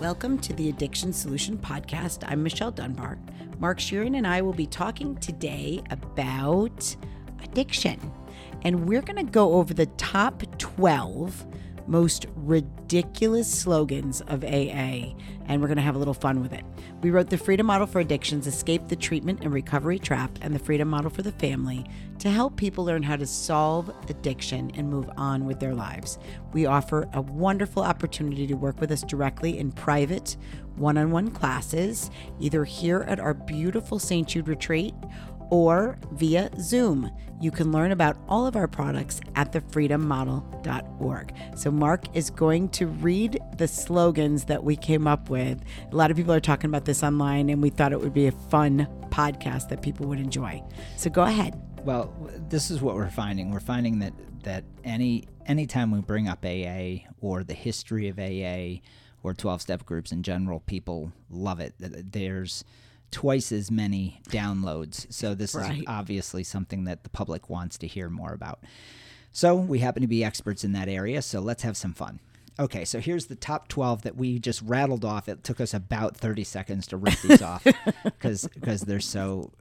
Welcome to the Addiction Solution Podcast. I'm Michelle Dunbar. Mark Sheeran and I will be talking today about addiction. And we're going to go over the top 12 most ridiculous slogans of AA, and we're going to have a little fun with it. We wrote the Freedom Model for Addictions, Escape the Treatment and Recovery Trap, and the Freedom Model for the Family to help people learn how to solve addiction and move on with their lives. We offer a wonderful opportunity to work with us directly in private one-on-one classes, either here at our beautiful St. Jude Retreat or via Zoom. You can learn about all of our products at thefreedommodel.org. So Mark is going to read the slogans that we came up with. A lot of people are talking about this online, and we thought it would be a fun podcast that people would enjoy. So go ahead. Well, this is what we're finding. We're finding that anytime we bring up AA or the history of AA or 12-step groups in general, people love it. There's twice as many downloads. So this is obviously something that the public wants to hear more about. So we happen to be experts in that area, so let's have some fun. Okay, so here's the top 12 that we just rattled off. It took us about 30 seconds to rip these off because they're so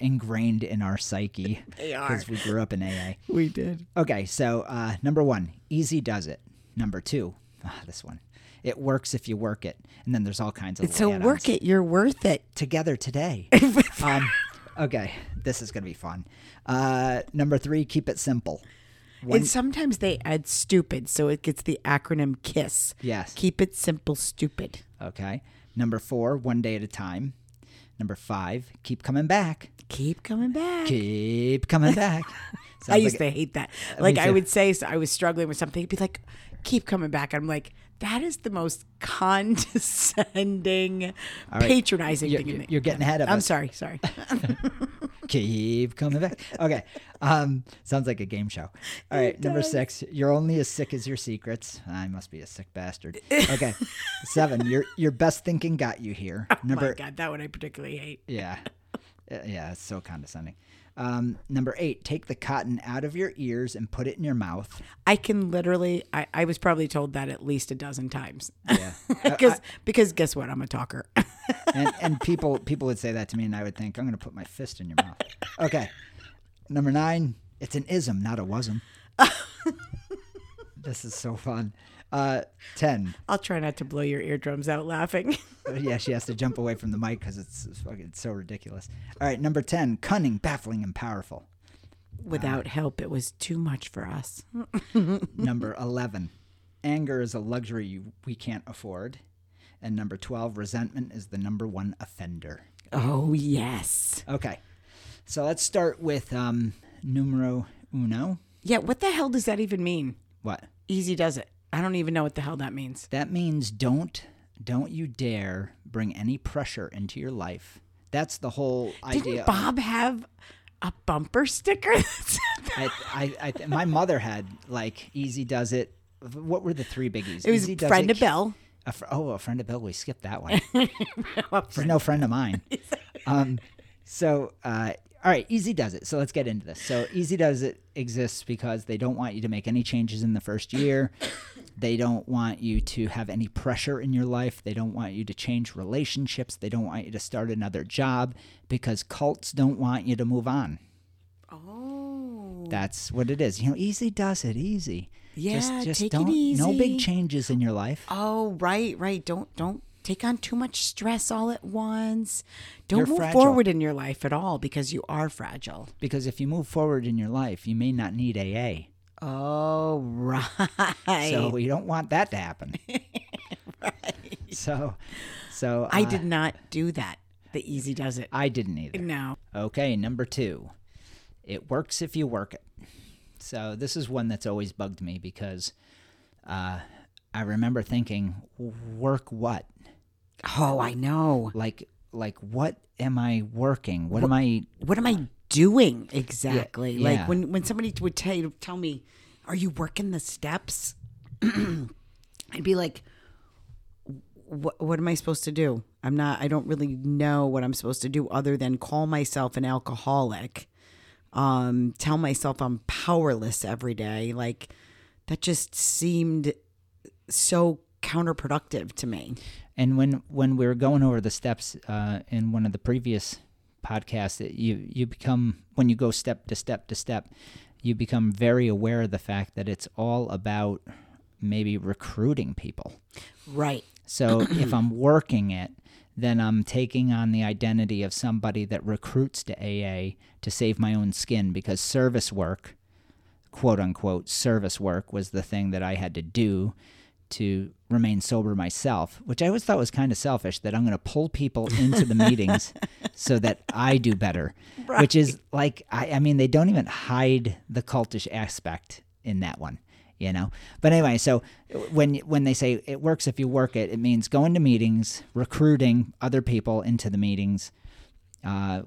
ingrained in our psyche. They are. Because we grew up in AA. We did. Okay, so number one, easy does it. Number two, this one. It works if you work it. And then there's all kinds of little add-ons. So work it. You're worth it. Together today. Okay. This is going to be fun. Number three, keep it simple. And sometimes they add stupid, so it gets the acronym KISS. Yes. Keep it simple, stupid. Okay. Number four, one day at a time. Number five, keep coming back. Keep coming back. Keep coming back. I used to hate that. Like I would say, so I was struggling with something. It'd be like, keep coming back. I'm like, that is the most condescending, right, patronizing thing. You're getting ahead of us. I'm sorry. Keep coming back. Okay. Sounds like a game show. All right. Number six, you're only as sick as your secrets. I must be a sick bastard. Okay. Seven, your best thinking got you here. Oh, my God. That one I particularly hate. Yeah. Yeah. It's so condescending. Number eight, take the cotton out of your ears and put it in your mouth. I can literally, I was probably told that at least a dozen times. Yeah. because guess what? I'm a talker. and people would say that to me, and I would think, I'm going to put my fist in your mouth. Okay. Number nine, it's an ism, not a wasm. This is so fun. 10. I'll try not to blow your eardrums out laughing. Yeah, she has to jump away from the mic because it's so ridiculous. All right, number 10, cunning, baffling, and powerful. Without help, it was too much for us. Number 11, anger is a luxury we can't afford. And number 12, resentment is the number one offender. Oh, yes. Okay, so let's start with numero uno. Yeah, what the hell does that even mean? What? Easy does it. I don't even know what the hell that means. That means don't you dare bring any pressure into your life. That's the whole idea. Didn't Bob have a bumper sticker? My mother had, like, easy does it. What were the three biggies? It was easy does friend it, of Bill. A friend of Bill. We skipped that one. There's no friend of mine. All right, easy does it. So let's get into this. So easy does it exists because they don't want you to make any changes in the first year. They don't want you to have any pressure in your life. They don't want you to change relationships. They don't want you to start another job because cults don't want you to move on. Oh. That's what it is. You know, easy does it, easy. Yeah, just take it easy. No big changes in your life. Oh, right. Don't. Take on too much stress all at once. Don't move forward in your life at all because you are fragile. Because if you move forward in your life, you may not need AA. Oh, right. So you don't want that to happen. Right. So I did not do that. The easy does it. I didn't either. No. Okay, number two. It works if you work it. So this is one that's always bugged me because I remember thinking, work what? Oh, I know. Like, what am I working? What am I doing exactly? Yeah. Like when somebody would tell me, "Are you working the steps?" I'd be like, "What am I supposed to do? I'm not. I don't really know what I'm supposed to do other than call myself an alcoholic, tell myself I'm powerless every day." Like that just seemed so counterproductive to me. And when we were going over the steps in one of the previous podcasts, you become, when you go step to step to step, you become very aware of the fact that it's all about maybe recruiting people. Right. So if I'm working it, then I'm taking on the identity of somebody that recruits to AA to save my own skin, because service work, quote unquote, service work was the thing that I had to do to remain sober myself, which I always thought was kind of selfish, that I'm going to pull people into the meetings so that I do better, right. Which is like, I mean, they don't even hide the cultish aspect in that one. You know, but anyway, so when they say it works if you work it, it means going to meetings, recruiting other people into the meetings,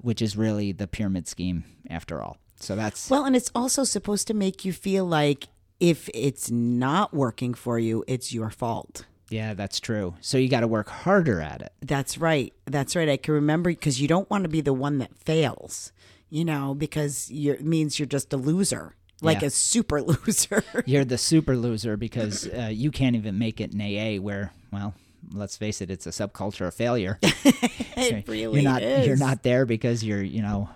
which is really the pyramid scheme after all. So that's well, and it's also supposed to make you feel like if it's not working for you, it's your fault. Yeah, that's true. So you got to work harder at it. That's right. That's right. I can remember, because you don't want to be the one that fails, you know, because it means you're just a loser. Like a super loser. You're the super loser because you can't even make it in AA where, well, let's face it, it's a subculture of failure. It really is. You're not there because you're, you know,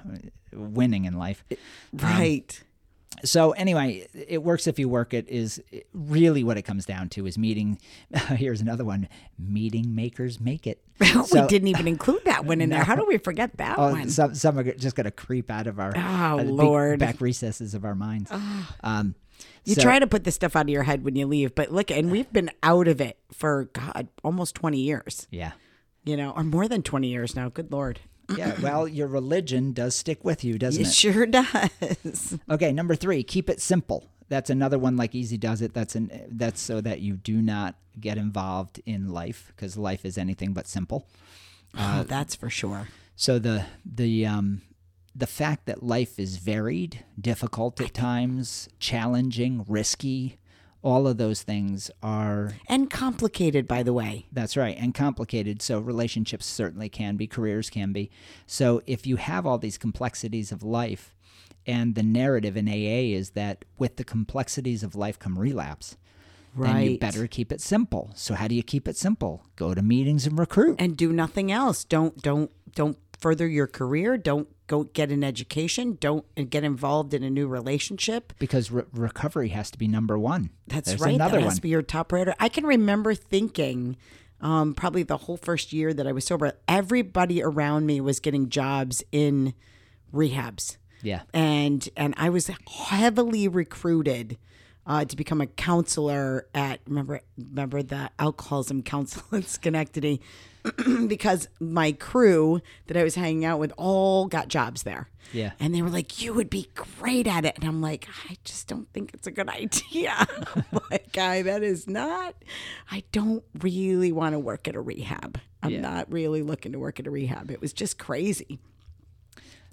winning in life. Right. So anyway, it works if you work it is really what it comes down to is meeting. Here's another one. Meeting makers make it. We didn't even include that one in there. How do we forget that one? Some are just going to creep out of our Lord. Back recesses of our minds. Oh. You try to put this stuff out of your head when you leave, but look, and we've been out of it for, God, almost 20 years. Yeah. You know, or more than 20 years now. Good Lord. Yeah, well, your religion does stick with you, doesn't it? It sure does. Okay, number 3, keep it simple. That's another one like Easy Does It. That's so that you do not get involved in life, because life is anything but simple. That's for sure. So the fact that life is varied, difficult at times, challenging, risky, all of those things are... And complicated, by the way. That's right, and complicated. So relationships certainly can be, careers can be. So if you have all these complexities of life, and the narrative in AA is that with the complexities of life come relapse, right. Then you better keep it simple. So how do you keep it simple? Go to meetings and recruit. And do nothing else. Don't further your career. Don't go get an education. Don't get involved in a new relationship. Because recovery has to be number one. That's There's right. Another that has one. To be your top priority. I can remember thinking probably the whole first year that I was sober, everybody around me was getting jobs in rehabs. Yeah. And I was heavily recruited to become a counselor at, remember the Alcoholism Council in Schenectady, because my crew that I was hanging out with all got jobs there. Yeah. And they were like, you would be great at it. And I'm like, I just don't think it's a good idea. Like, I don't really want to work at a rehab. I'm not really looking to work at a rehab. It was just crazy.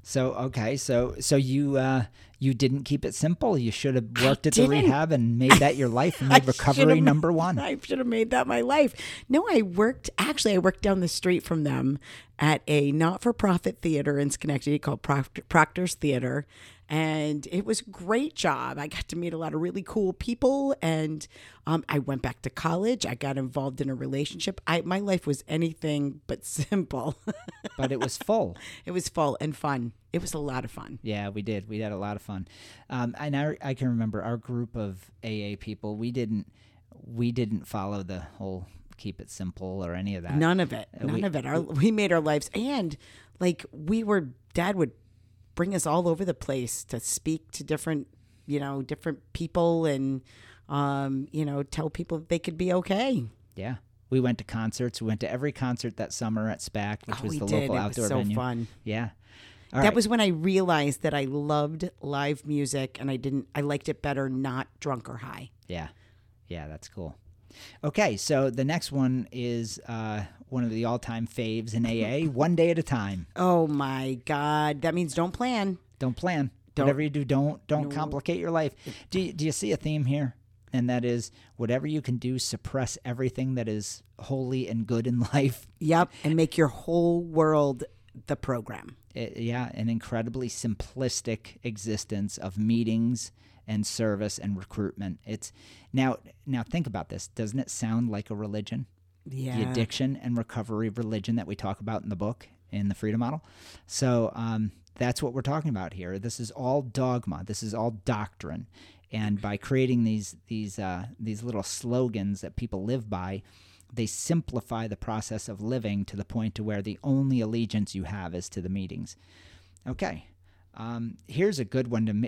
So, okay, so you didn't keep it simple. You should have worked at the rehab and made that your life and made recovery number one. I should have made that my life. No, I worked down the street from them at a not-for-profit theater in Schenectady called Proctor's Theater, and it was a great job. I got to meet a lot of really cool people, and I went back to college. I got involved in a relationship. My life was anything but simple. But it was full. It was full and fun. It was a lot of fun. Yeah, we did. We had a lot of fun. And I can remember our group of AA people, we didn't follow the whole keep it simple or any of that. None of it. We made our lives. And like Dad would bring us all over the place to speak to different people and, tell people that they could be okay. Yeah. We went to concerts. We went to every concert that summer at SPAC, which was the local outdoor venue. It was so fun. Yeah. All that right. was when I realized that I loved live music and I liked it better not drunk or high. Yeah. Yeah, that's cool. Okay, so the next one is one of the all-time faves in AA, one day at a time. Oh my God. That means don't plan. Don't plan. Whatever you do, don't complicate your life. Do you see a theme here? And that is, whatever you can do, suppress everything that is holy and good in life. Yep, and make your whole world the program. An incredibly simplistic existence of meetings and service and recruitment. It's now think about this. Doesn't it sound like a religion? Yeah. The addiction and recovery religion that we talk about in the book, in the Freedom Model. So that's what we're talking about here. This is all dogma. This is all doctrine. And by creating these little slogans that people live by, they simplify the process of living to the point to where the only allegiance you have is to the meetings. Okay. Here's a good one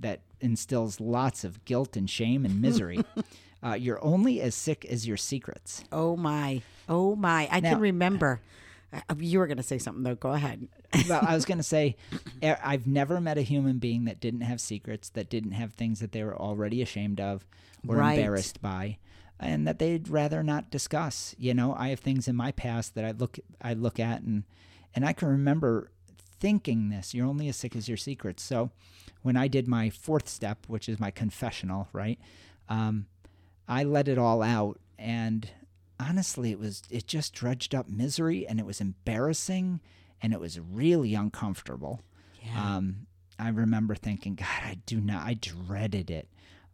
that instills lots of guilt and shame and misery. You're only as sick as your secrets. Oh my! I can remember. You were going to say something though. Go ahead. Well, I was going to say, I've never met a human being that didn't have secrets, that didn't have things that they were already ashamed of or embarrassed by, and that they'd rather not discuss. You know, I have things in my past that I look at and I can remember thinking this, you're only as sick as your secrets. So when I did my fourth step, which is my confessional, right? I let it all out, and honestly, it just dredged up misery, and it was embarrassing, and it was really uncomfortable. Yeah. I remember thinking, God, I dreaded it.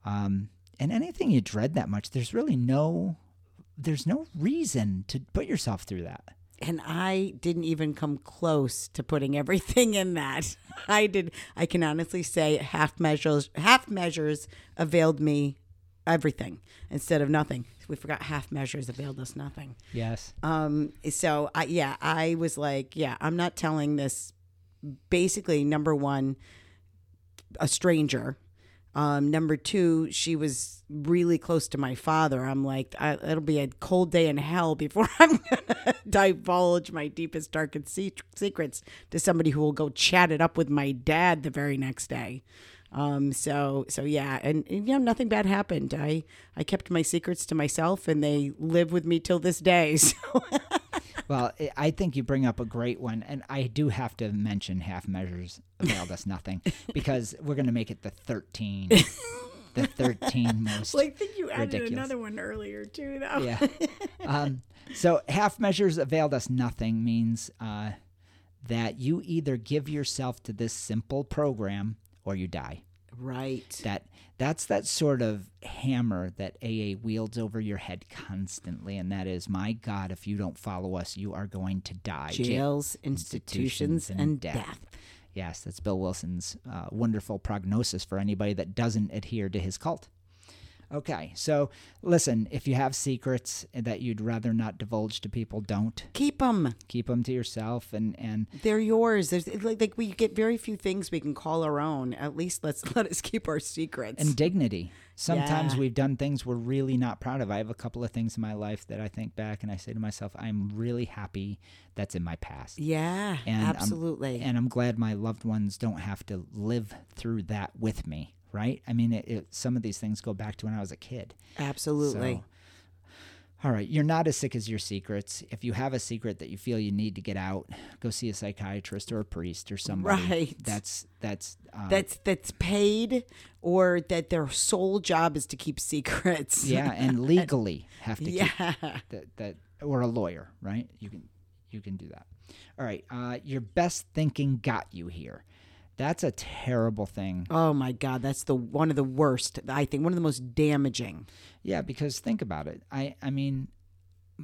And anything you dread that much, there's no reason to put yourself through that. And I didn't even come close to putting everything in that. I can honestly say half measures availed me everything instead of nothing. We forgot half measures availed us nothing. Yes. So I was like, I'm not telling this, basically, number one, a stranger. Number two, she was really close to my father. I'm like, it'll be a cold day in hell before I'm going to divulge my deepest, darkest secrets to somebody who will go chat it up with my dad the very next day. And nothing bad happened. I kept my secrets to myself, and they live with me till this day. So. Well, I think you bring up a great one, and I do have to mention half measures availed us nothing, because we're going to make it the 13, the 13 most ridiculous. Well, I think you added another one earlier too, though. Yeah. So half measures availed us nothing means that you either give yourself to this simple program or you die. Right. That's that sort of hammer that AA wields over your head constantly, and that is, my God, if you don't follow us, you are going to die. Jails, institutions, and death. Yes, that's Bill Wilson's wonderful prognosis for anybody that doesn't adhere to his cult. Okay, so listen, if you have secrets that you'd rather not divulge to people, don't. Keep them. Keep them to yourself, and they're yours. There's like we get very few things we can call our own. At least let us keep our secrets. And dignity. Sometimes we've done things we're really not proud of. I have a couple of things in my life that I think back and I say to myself, I'm really happy that's in my past. Yeah, and absolutely. I'm glad my loved ones don't have to live through that with me. Right? I mean, some of these things go back to when I was a kid. Absolutely. So, all right. You're not as sick as your secrets. If you have a secret that you feel you need to get out, go see a psychiatrist or a priest or somebody. Right. That's paid, or that their sole job is to keep secrets. Yeah, and legally have to keep that, or a lawyer. Right? You can do that. All right. Your best thinking got you here. That's a terrible thing. Oh, my God. That's one of the worst, I think, one of the most damaging. Yeah, because think about it. I mean,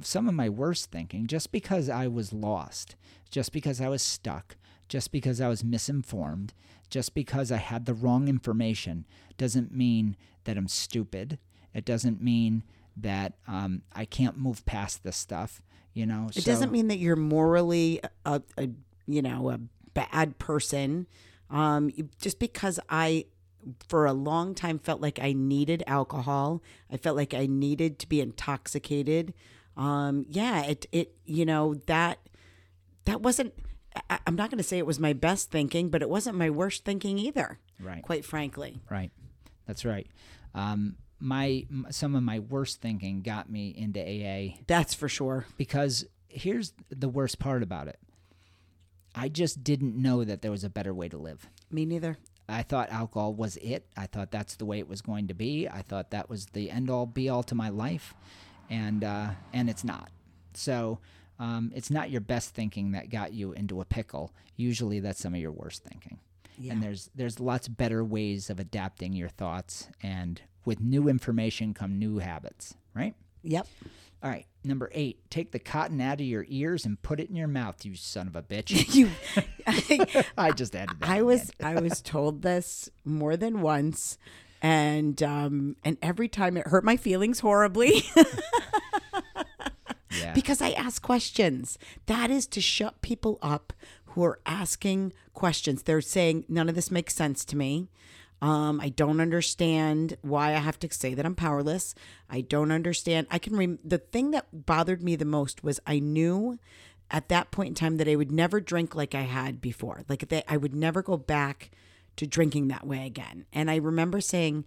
some of my worst thinking, just because I was lost, just because I was stuck, just because I was misinformed, just because I had the wrong information, doesn't mean that I'm stupid. It doesn't mean that I can't move past this stuff, you know. It doesn't mean that you're morally a bad person. Just because I, for a long time, felt like I needed alcohol. I felt like I needed to be intoxicated. That wasn't, I'm not going to say it was my best thinking, but it wasn't my worst thinking either. Right. Quite frankly. Right. That's right. Some of my worst thinking got me into AA. That's for sure. Because here's the worst part about it. I just didn't know that there was a better way to live. Me neither. I thought alcohol was it. I thought that's the way it was going to be. I thought that was the end-all, be-all to my life, and it's not. So it's not your best thinking that got you into a pickle. Usually that's some of your worst thinking. Yeah. And there's lots better ways of adapting your thoughts, and with new information come new habits, right? Yep. All right. Number 8, take the cotton out of your ears and put it in your mouth, you son of a bitch. I just added that. I was told this more than once, and every time it hurt my feelings horribly. Yeah. Because I ask questions. That is to shut people up who are asking questions. They're saying, none of this makes sense to me. I don't understand why I have to say that I'm powerless. I don't understand. The thing that bothered me the most was I knew at that point in time that I would never drink like I had before. I would never go back to drinking that way again. And I remember saying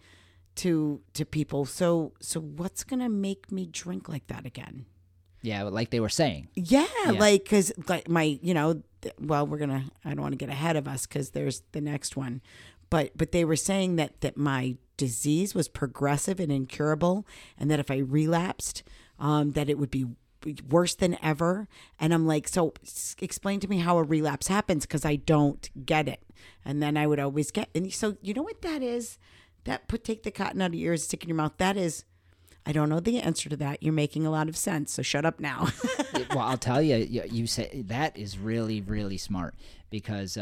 to people, so what's going to make me drink like that again? Yeah, like they were saying. Yeah. Like, because like my, I don't want to get ahead of us because there's the next one. But they were saying that my disease was progressive and incurable, and that if I relapsed, that it would be worse than ever. And I'm like, so explain to me how a relapse happens, because I don't get it. And then I would always get, and so you know what that is? Take the cotton out of your ears, stick in your mouth. That is, I don't know the answer to that. You're making a lot of sense, so shut up now. Well, I'll tell you, you say that is really, really smart, because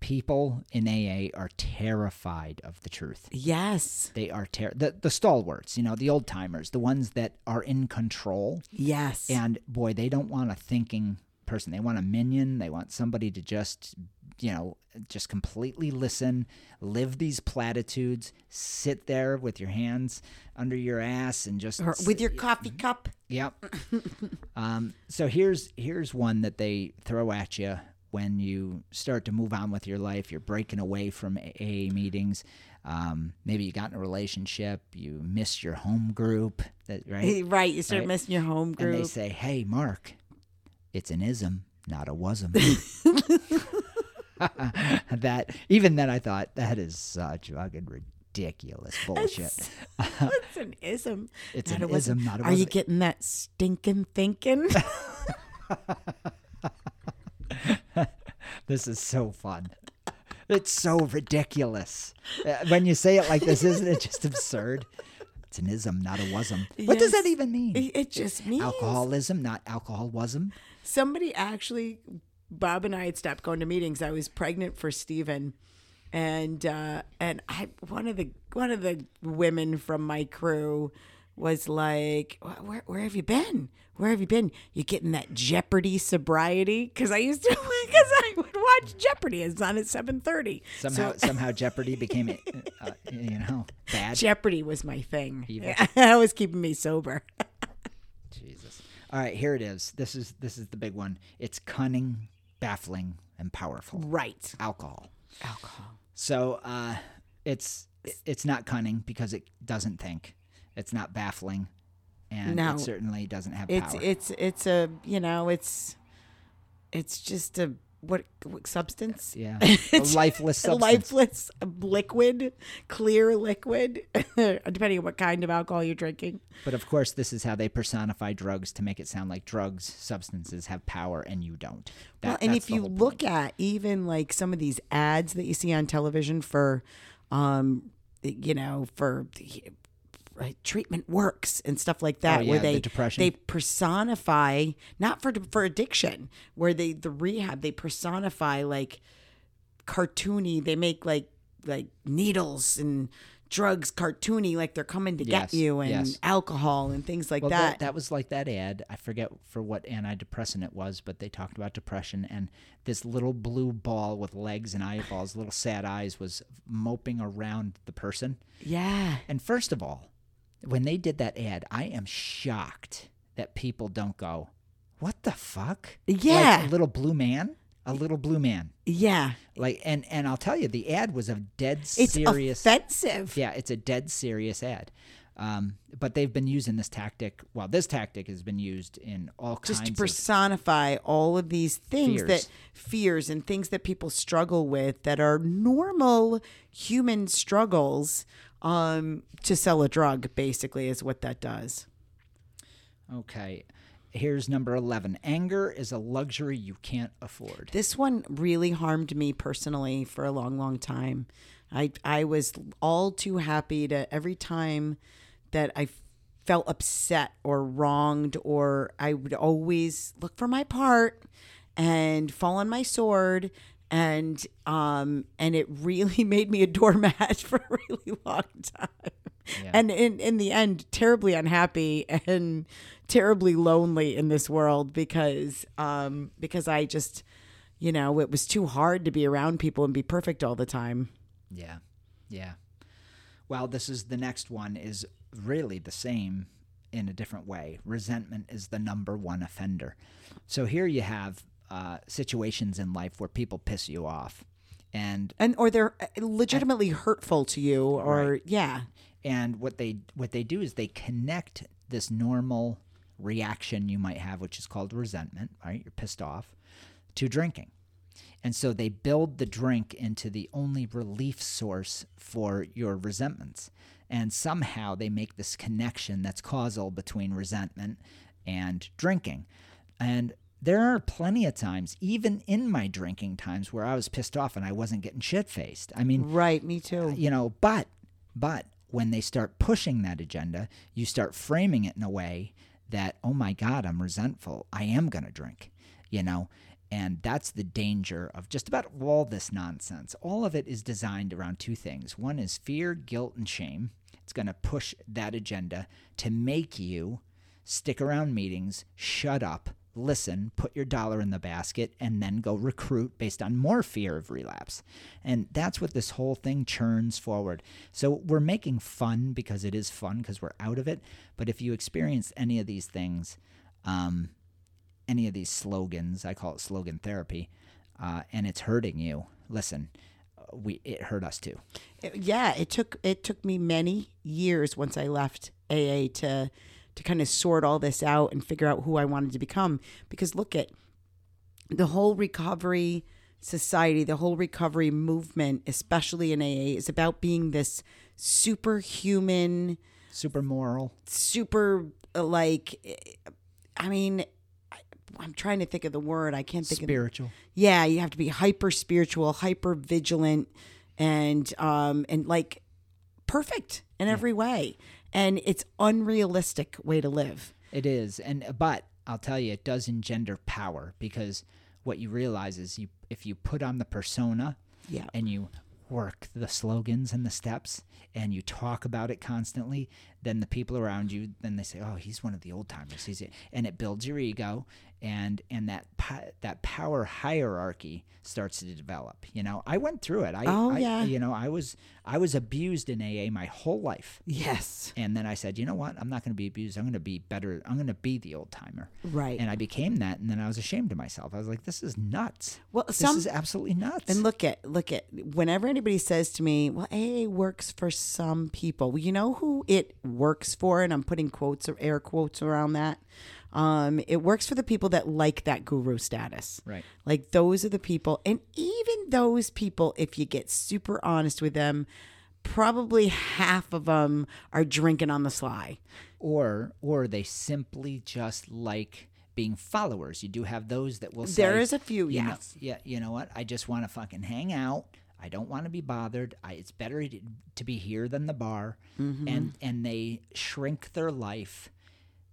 people in AA are terrified of the truth. Yes. They are the stalwarts, the old timers, the ones that are in control. Yes. And boy, they don't want a thinking person. They want a minion. They want somebody to just completely listen, live these platitudes, sit there with your hands under your ass and just with your coffee cup. Yep. So here's one that they throw at you. When you start to move on with your life, you're breaking away from AA meetings. Maybe you got in a relationship, you missed your home group, right? Right, you start missing your home group. And they say, hey, Mark, it's an ism, not a wasm. Even then I thought, that is such fucking ridiculous bullshit. It's an ism. It's an ism, not a wasm. Are you getting that stinking thinking? This is so fun. It's so ridiculous. When you say it like this, isn't it just absurd? It's an ism, not a wasm. Yes. What does that even mean? It just means alcoholism, not alcoholism. Somebody actually, Bob and I had stopped going to meetings. I was pregnant for Stephen, and one of the women from my crew was like, where have you been? Where have you been? You getting that Jeopardy sobriety? Because I would watch Jeopardy. It's on at 7:30. Somehow Jeopardy became it. Bad. Jeopardy was my thing. That was keeping me sober. Jesus. All right, here it is. This is the big one. It's cunning, baffling, and powerful. Right. Alcohol. So it's not cunning because it doesn't think. It's not baffling, and it certainly doesn't have power. It's just a what substance? Yeah, a lifeless substance. Lifeless liquid, clear liquid, depending on what kind of alcohol you're drinking. But of course, this is how they personify drugs to make it sound like drugs, substances have power, and you don't. And if you look at even like some of these ads that you see on television for, for treatment works and stuff like that, where they personify, not for addiction, where the rehab, they personify like cartoony, they make like needles and drugs cartoony, like they're coming to get you, and alcohol and things like that. That was like that ad. I forget for what antidepressant it was, but they talked about depression, and this little blue ball with legs and eyeballs, little sad eyes, was moping around the person. Yeah. And first of all, when they did that ad, I am shocked that people don't go, what the fuck? Yeah. Like a little blue man. Yeah. Like, and I'll tell you, the ad was it's offensive. Yeah, it's a dead serious ad. But they've been using this tactic. Well, this tactic has been used in all kinds of... Just to personify all of these things, fears and things that people struggle with that are normal human struggles, to sell a drug, basically, is what that does. Okay. Here's number 11. Anger is a luxury you can't afford. This one really harmed me personally for a long, long time. I was all too happy to every time that I felt upset or wronged, or I would always look for my part and fall on my sword. And it really made me a doormat for a really long time. Yeah. And in the end, terribly unhappy and terribly lonely in this world because I just, you know, it was too hard to be around people and be perfect all the time. Yeah. Yeah. Well, this is the next one is really the same in a different way. Resentment is the number one offender. So here you have situations in life where people piss you off and or they're legitimately hurtful to you, or right. Yeah. And what they do is they connect this normal reaction you might have, which is called resentment, right? You're pissed off, to drinking. And so they build the drink into the only relief source for your resentments. And somehow they make this connection that's causal between resentment and drinking. And there are plenty of times, even in my drinking times, where I was pissed off and I wasn't getting shit-faced. I mean— Right, me too. You know, but when they start pushing that agenda, you start framing it in a way that, oh my God, I'm resentful. I am going to drink, you know? And that's the danger of just about all this nonsense. All of it is designed around two things. One is fear, guilt, and shame. It's going to push that agenda to make you stick around meetings, shut up, listen, put your dollar in the basket, and then go recruit based on more fear of relapse. And that's what this whole thing churns forward. So we're making fun because it is fun, because we're out of it. But if you experience any of these things, any of these slogans, I call it slogan therapy, and it's hurting you, listen, it hurt us too. Yeah, it took me many years once I left AA to kind of sort all this out and figure out who I wanted to become. Because look at the whole recovery society, the whole recovery movement, especially in AA, is about being this superhuman, super moral, super like, I mean, I'm trying to think of the word. I can't think of it. Spiritual. Yeah, you have to be hyper spiritual, hyper vigilant, and like perfect in every way. And it's unrealistic way to live. It is. But I'll tell you, it does engender power, because what you realize is if you put on the persona and you work the slogans and the steps and you talk about it constantly, then the people around you, then they say, oh, he's one of the old timers. He's it. And it builds your ego, and that power hierarchy starts to develop. You know, I went through it. You know, I was abused in AA my whole life. Yes. And then I said, you know what? I'm not going to be abused. I'm going to be better. I'm going to be the old timer. Right. And I became that. And then I was ashamed of myself. I was like, this is nuts. Well, this is absolutely nuts. And look at whenever anybody says to me, well, AA works for some people. Well, you know who it works for? And I'm putting quotes or air quotes around that. It works for the people that like that guru status, right? Like those are the people. And even those people, if you get super honest with them, probably half of them are drinking on the sly, or they simply just like being followers. You do have those that will say, there is a few. Yes. Yeah. You know what? I just want to fucking hang out. I don't want to be bothered. It's better to be here than the bar. Mm-hmm. And they shrink their life.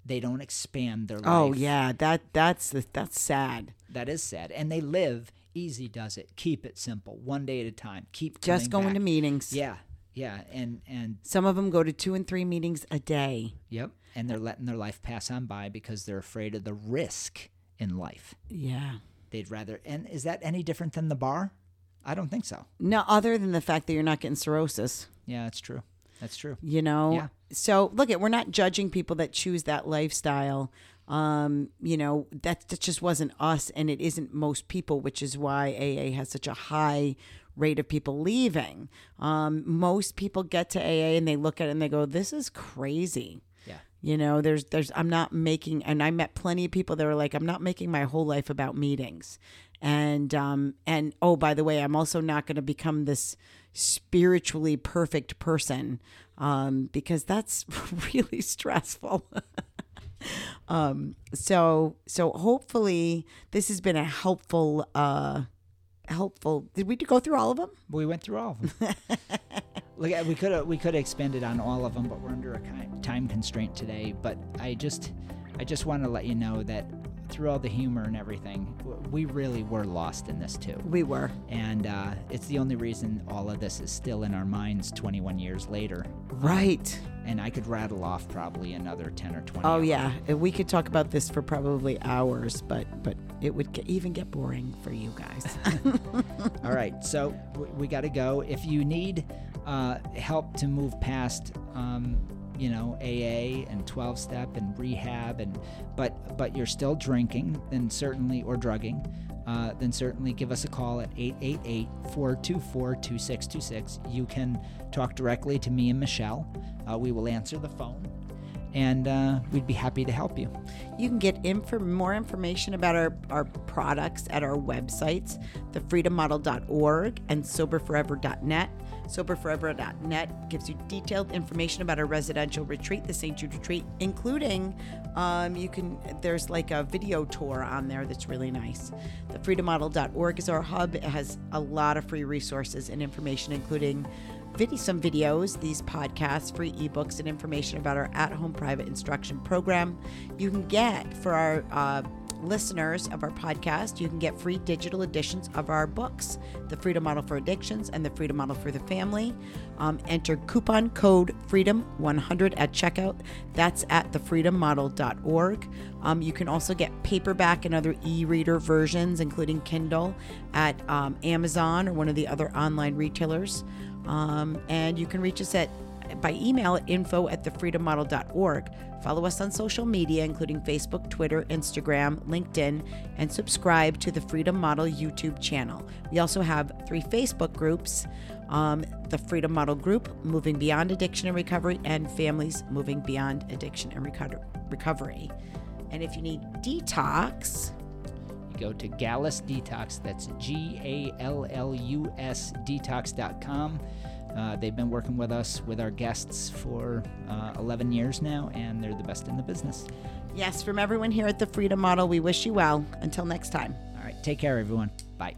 They don't expand their life. Oh yeah, that's sad. That is sad. And they live easy does it. Keep it simple. One day at a time. Keep just going back to meetings. Yeah, yeah, and some of them go to 2 and 3 meetings a day. Yep, and they're letting their life pass on by because they're afraid of the risk in life. Yeah, they'd rather. And is that any different than the bar? I don't think so. No, other than the fact that you're not getting cirrhosis. Yeah, that's true. That's true. You know? Yeah. So look at, we're not judging people that choose that lifestyle. You know, that just wasn't us, and it isn't most people, which is why AA has such a high rate of people leaving. Most people get to AA and they look at it and they go, this is crazy. Yeah. You know, I'm not making, and I met plenty of people that were like, I'm not making my whole life about meetings. And oh, by the way, I'm also not going to become this spiritually perfect person, because that's really stressful. So hopefully this has been a helpful. Did we go through all of them? We went through all of them. Look, we could have expanded on all of them, but we're under a time constraint today. But I just want to let you know that through all the humor and everything, we really were lost in this too. We were. And it's the only reason all of this is still in our minds 21 years later. Right. And I could rattle off probably another 10 or 20. Oh, yeah. We could talk about this for probably hours, but it would even get boring for you guys. All right. So we got to go. If you need help to move past AA and 12-step and rehab, and but you're still drinking, then certainly, or drugging, then certainly give us a call at 888-424-2626. You can talk directly to me and Michelle. We will answer the phone, and we'd be happy to help you. You can get more information about our products at our websites, thefreedommodel.org and soberforever.net. Soberforever.net gives you detailed information about our residential retreat, the St. Jude Retreat, including there's like a video tour on there that's really nice. The freedommodel.org is our hub. It has a lot of free resources and information, including some videos, these podcasts, free ebooks, and information about our at-home private instruction program. You can get, for our listeners of our podcast, you can get free digital editions of our books, The Freedom Model for Addictions and The Freedom Model for the Family. Enter coupon code FREEDOM100 at checkout. That's at thefreedommodel.org. You can also get paperback and other e-reader versions, including Kindle, at Amazon or one of the other online retailers. And you can reach us by email at info@thefreedommodel.org. Follow us on social media, including Facebook, Twitter, Instagram, LinkedIn, and subscribe to the Freedom Model YouTube channel. We also have 3 Facebook groups, the Freedom Model Group, Moving Beyond Addiction and Recovery, and Families Moving Beyond Addiction and Recovery. And if you need detox, go to Gallus Detox. That's Gallus Detox.com. They've been working with us, with our guests, for 11 years now, and they're the best in the business. Yes, from everyone here at the Freedom Model, we wish you well. Until next time. All right, take care, everyone. Bye.